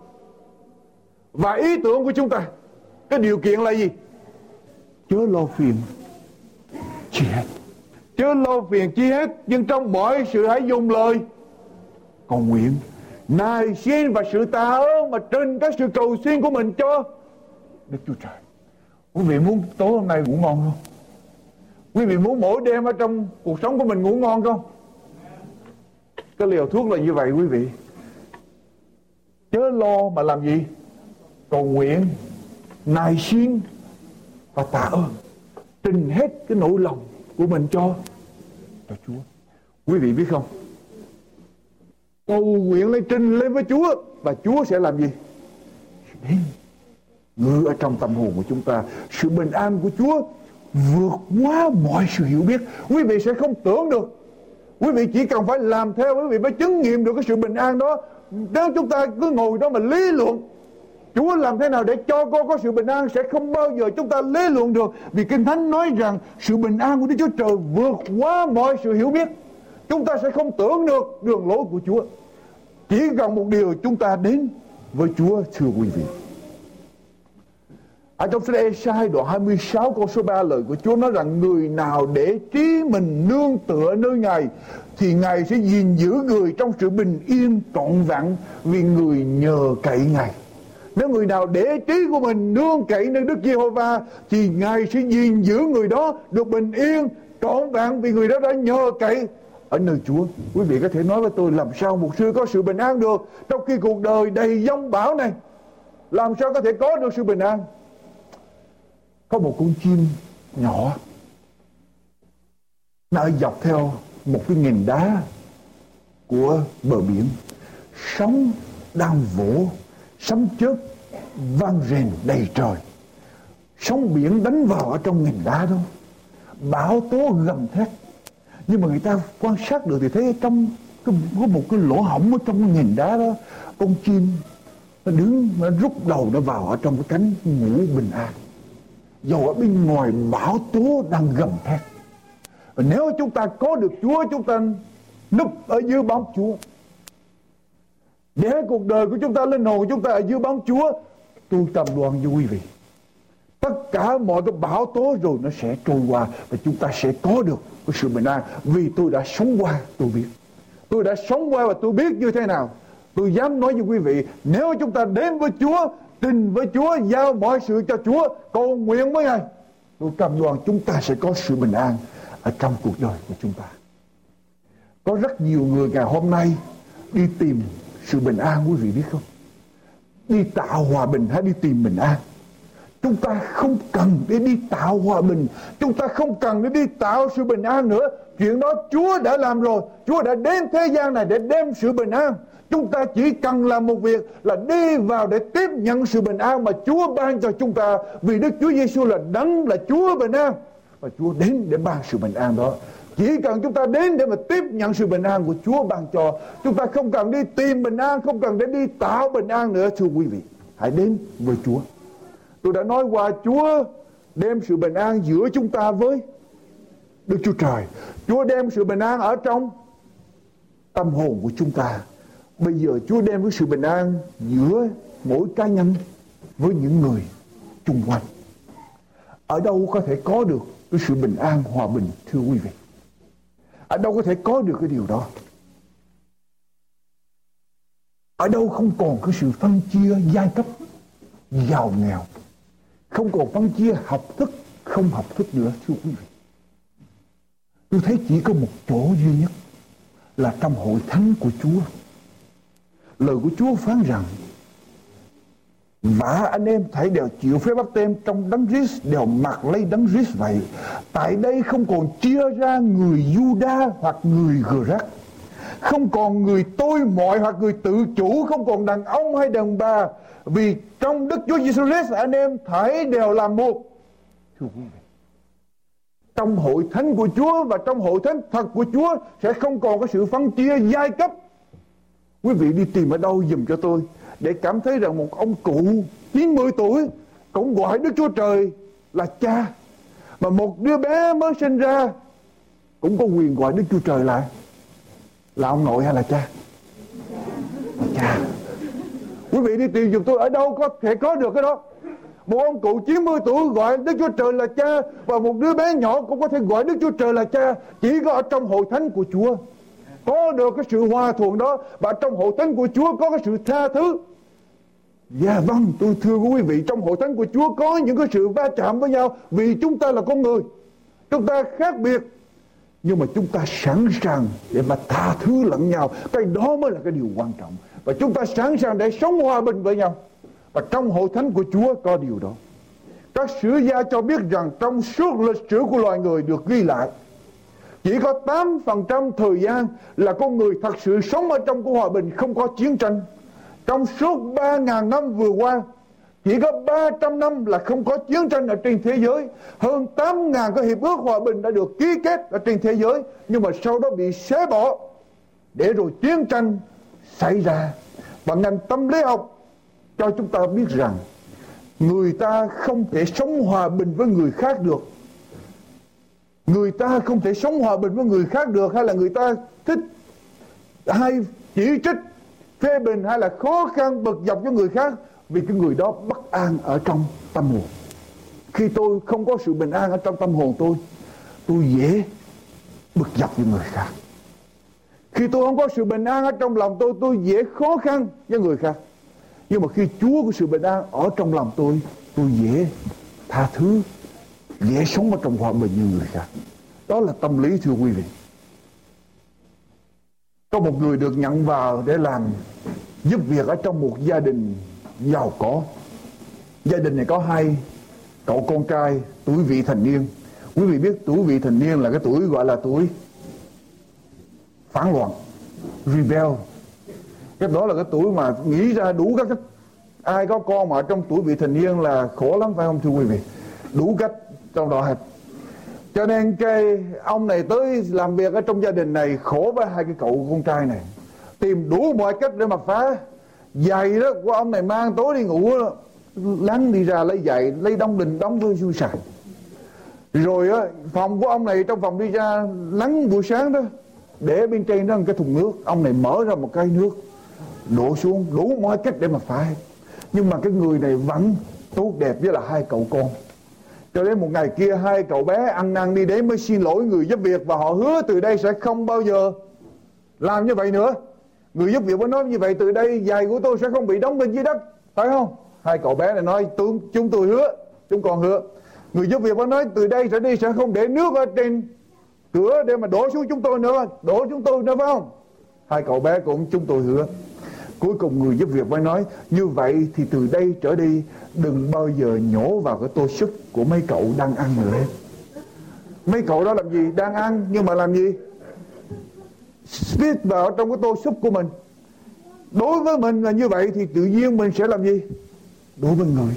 và ý tưởng của chúng ta? Cái điều kiện là gì? Chớ lo phiền chi hết. Chớ lo phiền chi hết, nhưng trong mọi sự hãy dùng lời cầu nguyện, nài xin và sự tạ ơn mà trên các sự cầu xin của mình cho Đức Chúa Trời. Quý vị muốn tối hôm nay ngủ ngon không? Quý vị muốn mỗi đêm ở trong cuộc sống của mình ngủ ngon không? Cái liều thuốc là như vậy quý vị. Chớ lo mà làm gì? Cầu nguyện, nài xin và tạ ơn, trình hết cái nỗi lòng của mình cho Chúa. Quý vị biết không, cầu nguyện lên trình lên với Chúa và Chúa sẽ làm gì? Đến ngự ở trong tâm hồn của chúng ta. Sự bình an của Chúa vượt quá mọi sự hiểu biết. Quý vị sẽ không tưởng được, quý vị chỉ cần phải làm theo, quý vị mới chứng nghiệm được cái sự bình an đó. Nếu chúng ta cứ ngồi đó mà lý luận Chúa làm thế nào để cho con có sự bình an, sẽ không bao giờ chúng ta lý luận được. Vì Kinh Thánh nói rằng sự bình an của Đức Chúa Trời vượt quá mọi sự hiểu biết. Chúng ta sẽ không tưởng được đường lối của Chúa. Chỉ cần một điều, chúng ta đến với Chúa, thưa quý vị. Ở trong sách Ê-sai đoạn 26 câu số 3, lời của Chúa nói rằng: người nào để trí mình nương tựa nơi Ngài thì Ngài sẽ gìn giữ người trong sự bình yên trọn vẹn, vì người nhờ cậy Ngài. Nếu người nào để trí của mình nương cậy nơi Đức Giê-hô-va thì Ngài sẽ gìn giữ người đó được bình yên trọn vẹn, vì người đó đã nhờ cậy ở nơi Chúa. Quý vị có thể nói với tôi, làm sao mục sư có sự bình an được trong khi cuộc đời đầy giông bão này? Làm sao có thể có được sự bình an? Có một con chim nhỏ nó ở dọc theo một cái nền đá của bờ biển. Sóng đang vỗ, sấm chớp vang rền đầy trời. Sóng biển đánh vào ở trong nền đá đó, bão tố gầm thét. Nhưng mà người ta quan sát được thì thấy trong có một cái lỗ hổng ở trong cái nền đá đó, con chim nó đứng, nó rút đầu nó vào ở trong cái cánh ngủ bình an. Dầu ở bên ngoài bão tố đang gầm thét. Và nếu chúng ta có được Chúa, chúng ta núp ở dưới bóng Chúa, để cuộc đời của chúng ta, linh hồn của chúng ta ở dưới bóng Chúa, tôi tầm đoan với quý vị, tất cả mọi cái bão tố rồi nó sẽ trôi qua, và chúng ta sẽ có được cái sự bình an. Vì tôi đã sống qua, tôi biết. Tôi đã sống qua và tôi biết như thế nào. Tôi dám nói với quý vị, nếu chúng ta đến với Chúa, tin với Chúa, giao mọi sự cho Chúa, cầu nguyện với Ngài, tôi cam đoan chúng ta sẽ có sự bình an ở trong cuộc đời của chúng ta. Có rất nhiều người ngày hôm nay đi tìm sự bình an, quý vị biết không? Đi tạo hòa bình hay đi tìm bình an? Chúng ta không cần để đi tạo hòa bình, chúng ta không cần để đi tạo sự bình an nữa. Chuyện đó Chúa đã làm rồi. Chúa đã đến thế gian này để đem sự bình an. Chúng ta chỉ cần làm một việc là đi vào để tiếp nhận sự bình an mà Chúa ban cho chúng ta. Vì Đức Chúa Giê-xu là Đấng, là Chúa bình an, và Chúa đến để ban sự bình an đó. Chỉ cần chúng ta đến để mà tiếp nhận sự bình an của Chúa ban cho, chúng ta không cần đi tìm bình an, không cần để đi tạo bình an nữa. Thưa quý vị, hãy đến với Chúa. Tôi đã nói qua, Chúa đem sự bình an giữa chúng ta với Đức Chúa Trời. Chúa đem sự bình an ở trong tâm hồn của chúng ta. Bây giờ Chúa đem cái sự bình an giữa mỗi cá nhân với những người chung quanh. Ở đâu có thể có được cái sự bình an, hòa bình, thưa quý vị? Ở đâu có thể có được cái điều đó? Ở đâu không còn cái sự phân chia giai cấp, giàu nghèo, không còn phân chia học thức, không học thức nữa, thưa quý vị? Tôi thấy chỉ có một chỗ duy nhất là trong hội thánh của Chúa. Lời của Chúa phán rằng: và anh em hãy đều chịu phép báp têm trong Đấng Christ, đều mặc lấy Đấng Christ vậy. Tại đây không còn chia ra người Giu-đa hoặc người Gờ-rác, không còn người tôi mọi hoặc người tự chủ, không còn đàn ông hay đàn bà, vì trong Đức Chúa Giê-xu Christ anh em hãy đều là một. Thưa quý vị, trong hội thánh của Chúa và trong hội thánh thật của Chúa sẽ không còn có sự phân chia giai cấp. Quý vị đi tìm ở đâu giùm cho tôi, để cảm thấy rằng một ông cụ 90 tuổi cũng gọi Đức Chúa Trời là cha, mà một đứa bé mới sinh ra cũng có quyền gọi Đức Chúa Trời là ông nội hay là cha? Là cha. Quý vị đi tìm giùm tôi, ở đâu có thể có được cái đó? Một ông cụ 90 tuổi gọi Đức Chúa Trời là cha, và một đứa bé nhỏ cũng có thể gọi Đức Chúa Trời là cha. Chỉ có ở trong hội thánh của Chúa có được cái sự hòa thuận đó, và trong hội thánh của Chúa có cái sự tha thứ. Dạ vâng, tôi thưa quý vị, trong hội thánh của Chúa có những cái sự va chạm với nhau, vì chúng ta là con người, chúng ta khác biệt, nhưng mà chúng ta sẵn sàng để mà tha thứ lẫn nhau. Cái đó mới là cái điều quan trọng, và chúng ta sẵn sàng để sống hòa bình với nhau. Và trong hội thánh của Chúa có điều đó. Các sử gia cho biết rằng trong suốt lịch sử của loài người được ghi lại, chỉ có 8% thời gian là con người thật sự sống ở trong của hòa bình, không có chiến tranh. Trong suốt 3.000 năm vừa qua, chỉ có 300 năm là không có chiến tranh ở trên thế giới. Hơn 8.000 cái hiệp ước hòa bình đã được ký kết ở trên thế giới, nhưng mà sau đó bị xé bỏ, để rồi chiến tranh xảy ra. Và ngành tâm lý học cho chúng ta biết rằng người ta không thể sống hòa bình với người khác được người ta không thể sống hòa bình với người khác được, hay là người ta thích hay chỉ trích, phê bình hay là khó khăn bực dọc cho người khác, vì cái người đó bất an ở trong tâm hồn. Khi tôi không có sự bình an ở trong tâm hồn tôi dễ bực dọc với người khác. Khi tôi không có sự bình an ở trong lòng tôi dễ khó khăn với người khác. Nhưng mà khi Chúa của sự bình an ở trong lòng tôi dễ tha thứ, dễ sống ở trong hòa bình như người khác. Đó là tâm lý, thưa quý vị. Có một người được nhận vào để làm giúp việc ở trong một gia đình giàu có. Gia đình này có hai cậu con trai tuổi vị thành niên. Quý vị biết tuổi vị thành niên là cái tuổi gọi là tuổi phản loạn, rebel. Cái đó là cái tuổi mà nghĩ ra đủ các cách. Ai có con mà trong tuổi vị thành niên là khổ lắm, phải không thưa quý vị? Đủ cách trong đó hết. Cho nên cái ông này tới làm việc ở trong gia đình này khổ với hai cái cậu con trai này, tìm đủ mọi cách để mà phá. Giày đó của ông này mang tối đi ngủ đó, lắng đi ra lấy giày, lấy đóng đình đóng với xui xài. Rồi á, phòng của ông này, trong phòng đi ra lắng buổi sáng đó, để bên trên đó một cái thùng nước, ông này mở ra một cái nước đổ xuống, đủ mọi cách để mà phá. Nhưng mà cái người này vẫn tốt đẹp với là hai cậu con. Cho đến một ngày kia hai cậu bé ăn năn đi đến mới xin lỗi người giúp việc, và họ hứa từ đây sẽ không bao giờ làm như vậy nữa. Người giúp việc mới nói như vậy, từ đây giày của tôi sẽ không bị đóng lên dưới đất, phải không? Hai cậu bé này nói chúng tôi hứa, chúng con hứa. Người giúp việc mới nói từ đây trở đi sẽ không để nước ở trên cửa để mà đổ xuống chúng tôi nữa, phải không? Hai cậu bé cũng chúng tôi hứa. Cuối cùng người giúp việc mới nói như vậy thì từ đây trở đi đừng bao giờ nhổ vào cái tô súp của mấy cậu đang ăn nữa. Mấy cậu đó làm gì? Đang ăn nhưng mà làm gì? Spit vào trong cái tô súp của mình. Đối với mình là như vậy thì tự nhiên mình sẽ làm gì? Đối với người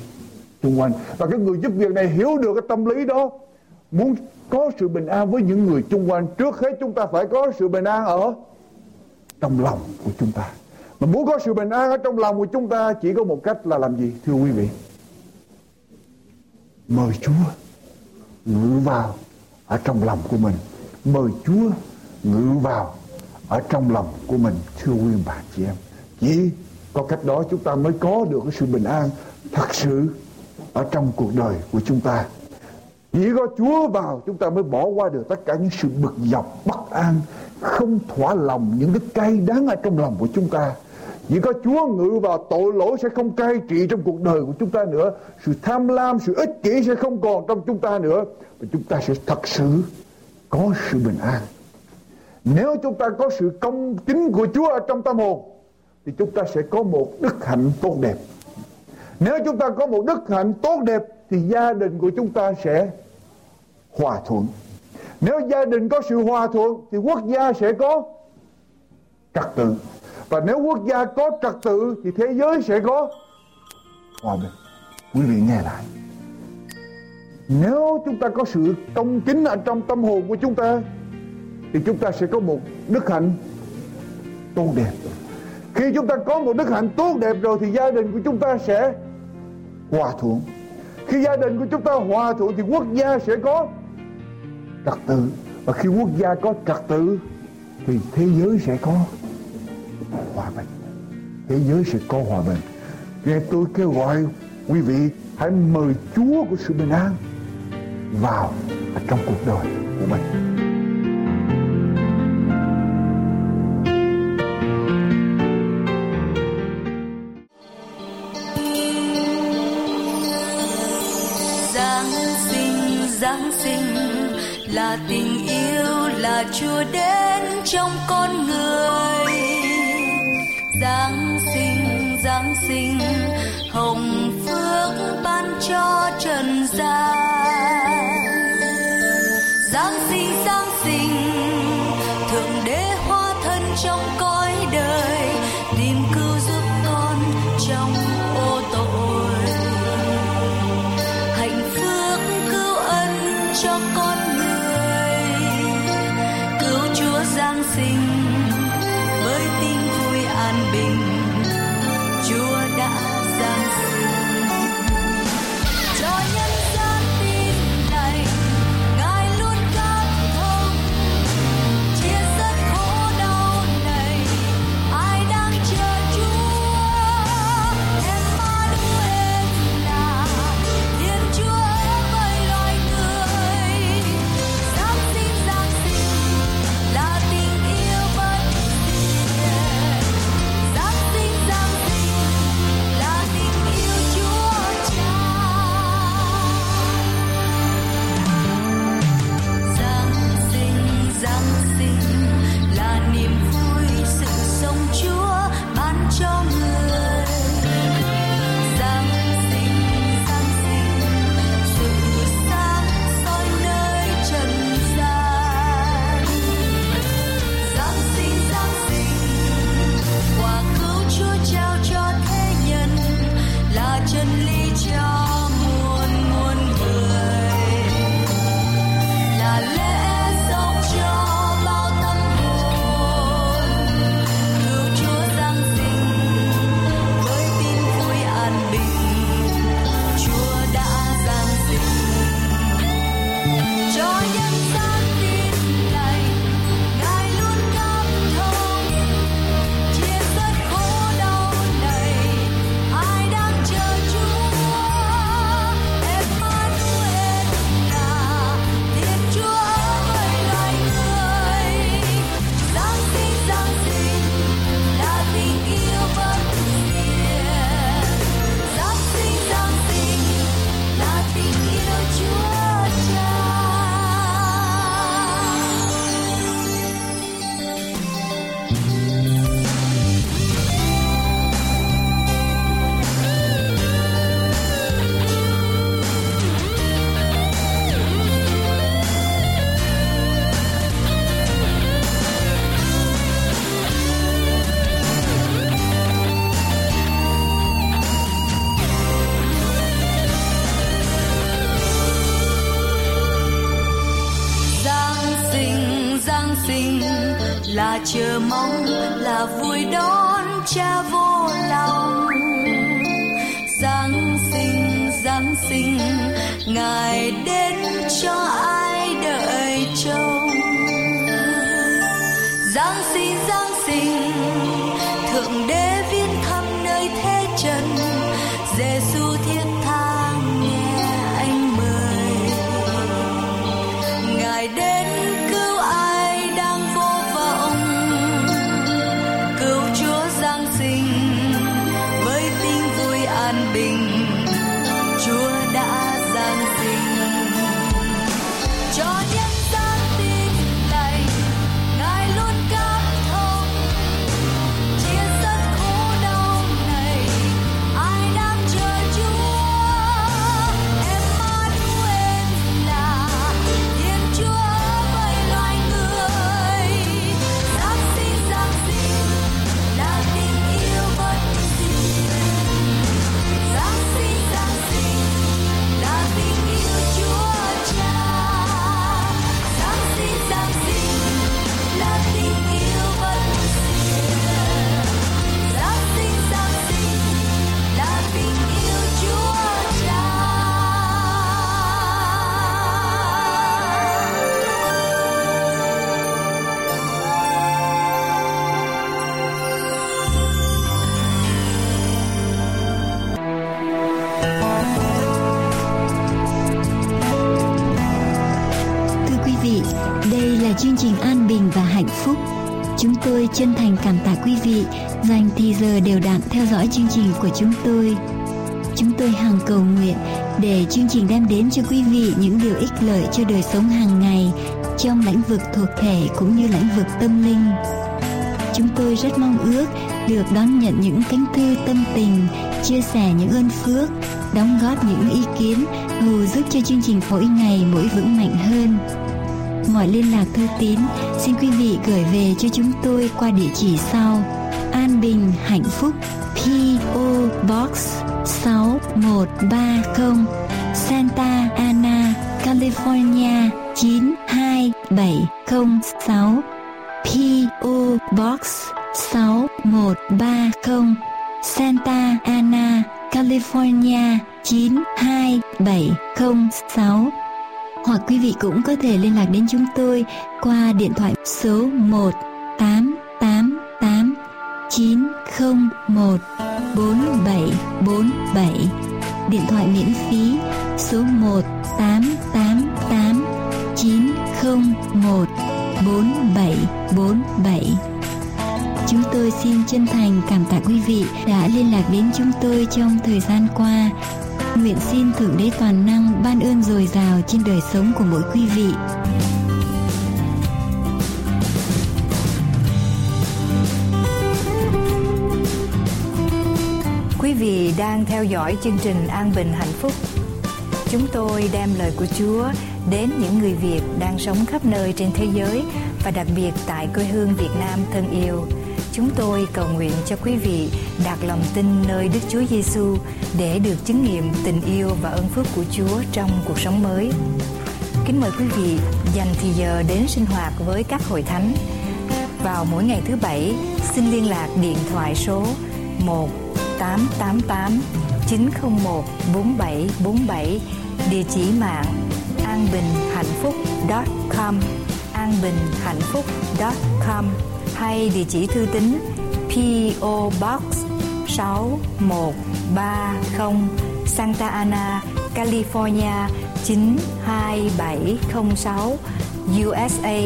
xung quanh. Và cái người giúp việc này hiểu được cái tâm lý đó. Muốn có sự bình an với những người xung quanh, trước hết chúng ta phải có sự bình an ở trong lòng của chúng ta. Mà muốn có sự bình an ở trong lòng của chúng ta chỉ có một cách là làm gì thưa quý vị? Mời Chúa ngự vào ở trong lòng của mình. Mời Chúa ngự vào ở trong lòng của mình, thưa quý bà chị em. Chỉ có cách đó chúng ta mới có được cái sự bình an thật sự ở trong cuộc đời của chúng ta. Chỉ có Chúa vào chúng ta mới bỏ qua được tất cả những sự bực dọc, bất an, không thỏa lòng những cái cay đắng ở trong lòng của chúng ta. Chỉ có Chúa ngự vào tội lỗi sẽ không cai trị trong cuộc đời của chúng ta nữa. Sự tham lam, sự ích kỷ sẽ không còn trong chúng ta nữa. Và chúng ta sẽ thật sự có sự bình an. Nếu chúng ta có sự công chính của Chúa ở trong tâm hồn thì chúng ta sẽ có một đức hạnh tốt đẹp. Nếu chúng ta có một đức hạnh tốt đẹp thì gia đình của chúng ta sẽ hòa thuận. Nếu gia đình có sự hòa thuận thì quốc gia sẽ có trật tự. Và nếu quốc gia có trật tự thì thế giới sẽ có hòa bình. Quý vị nghe lại. Nếu chúng ta có sự công chính ở trong tâm hồn của chúng ta thì chúng ta sẽ có một đức hạnh tốt đẹp. Khi chúng ta có một đức hạnh tốt đẹp rồi thì gia đình của chúng ta sẽ hòa thuận. Khi gia đình của chúng ta hòa thuận thì quốc gia sẽ có trật tự. Và khi quốc gia có trật tự thì thế giới sẽ có hòa bình. Thế giới sẽ có hòa bình. Nghe tôi kêu gọi quý vị hãy mời Chúa của sự bình an vào trong cuộc đời của mình. Giáng sinh là tình yêu, là Chúa đến trong con người. Giáng sinh hồng phước ban cho trần gian. Giáng sinh thượng đế hóa thân trong cõi đời, tìm cứu giúp con trong ô tội. Cho con người cứu Chúa Giáng sinh với tin vui an bình. Chúa đã giáng sinh cho nhân gian tin lành, Ngài luôn cao sinh là chờ mong, là vui đón Cha vô lòng. Giáng sinh, Ngài đến cho ai đợi trông. Giáng sinh, thượng đế viếng thăm nơi thế trần. Giêsu thiết tha nghe anh mời. Ngài đến cứu ai đang vô vọng. Cứu Chúa giáng sinh với tin vui an bình. Chúa đã giáng sinh cho nhân gian tin lành, Ngài luôn cảm thông chia sẻ khổ đau này ai đang chờ Chúa. Emmanuel là Thiên Chúa với loài người. Giáng sinh là tình yêu bất diệt. Giáng sinh tình yêu Chúa Cha. Giáng sinh là tình yêu bất diệt. Giáng sinh là tình yêu Chúa Cha. Đây là chương trình An Bình và Hạnh Phúc. Chúng tôi chân thành cảm tạ quý vị dành thì giờ đều đặn theo dõi chương trình của chúng tôi. Chúng tôi hằng cầu nguyện để chương trình đem đến cho quý vị những điều ích lợi cho đời sống hàng ngày trong lĩnh vực thuộc thể cũng như lĩnh vực tâm linh. Chúng tôi rất mong ước được đón nhận những cánh thư tâm tình, chia sẻ những ơn phước, đóng góp những ý kiến hầu giúp cho chương trình mỗi ngày mỗi vững mạnh hơn. Mọi liên lạc thư tín xin quý vị gửi về cho chúng tôi qua địa chỉ sau: An Bình Hạnh Phúc, PO Box 6130, Santa Ana, California 92706. PO Box 6130, Santa Ana, California 92706. Hoặc quý vị cũng có thể liên lạc đến chúng tôi qua điện thoại số 1-888-901-4747. Điện thoại miễn phí số 1-888-901-4747. Chúng tôi xin chân thành cảm tạ quý vị đã liên lạc đến chúng tôi trong thời gian qua. Nguyện xin Thượng Đế toàn năng ban ơn dồi dào trên đời sống của mỗi quý vị. Quý vị đang theo dõi chương trình An Bình Hạnh Phúc. Chúng tôi đem lời của Chúa đến những người Việt đang sống khắp nơi trên thế giới và đặc biệt tại quê hương Việt Nam thân yêu. Chúng tôi cầu nguyện cho quý vị đạt lòng tin nơi Đức Chúa Giêsu để được chứng nghiệm tình yêu và ơn phước của Chúa trong cuộc sống mới. Kính mời quý vị dành thì giờ đến sinh hoạt với các hội thánh vào mỗi ngày thứ Bảy. Xin liên lạc điện thoại số 1-888-901-4747, địa chỉ mạng anbinhhạnhphúc.com, anbinhhạnhphúc.com, hay địa chỉ thư tín PO Box 6130, Santa Ana, California 92706, USA.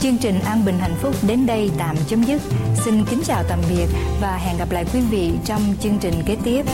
Chương trình An Bình Hạnh Phúc đến đây tạm chấm dứt. Xin kính chào tạm biệt và hẹn gặp lại quý vị trong chương trình kế tiếp.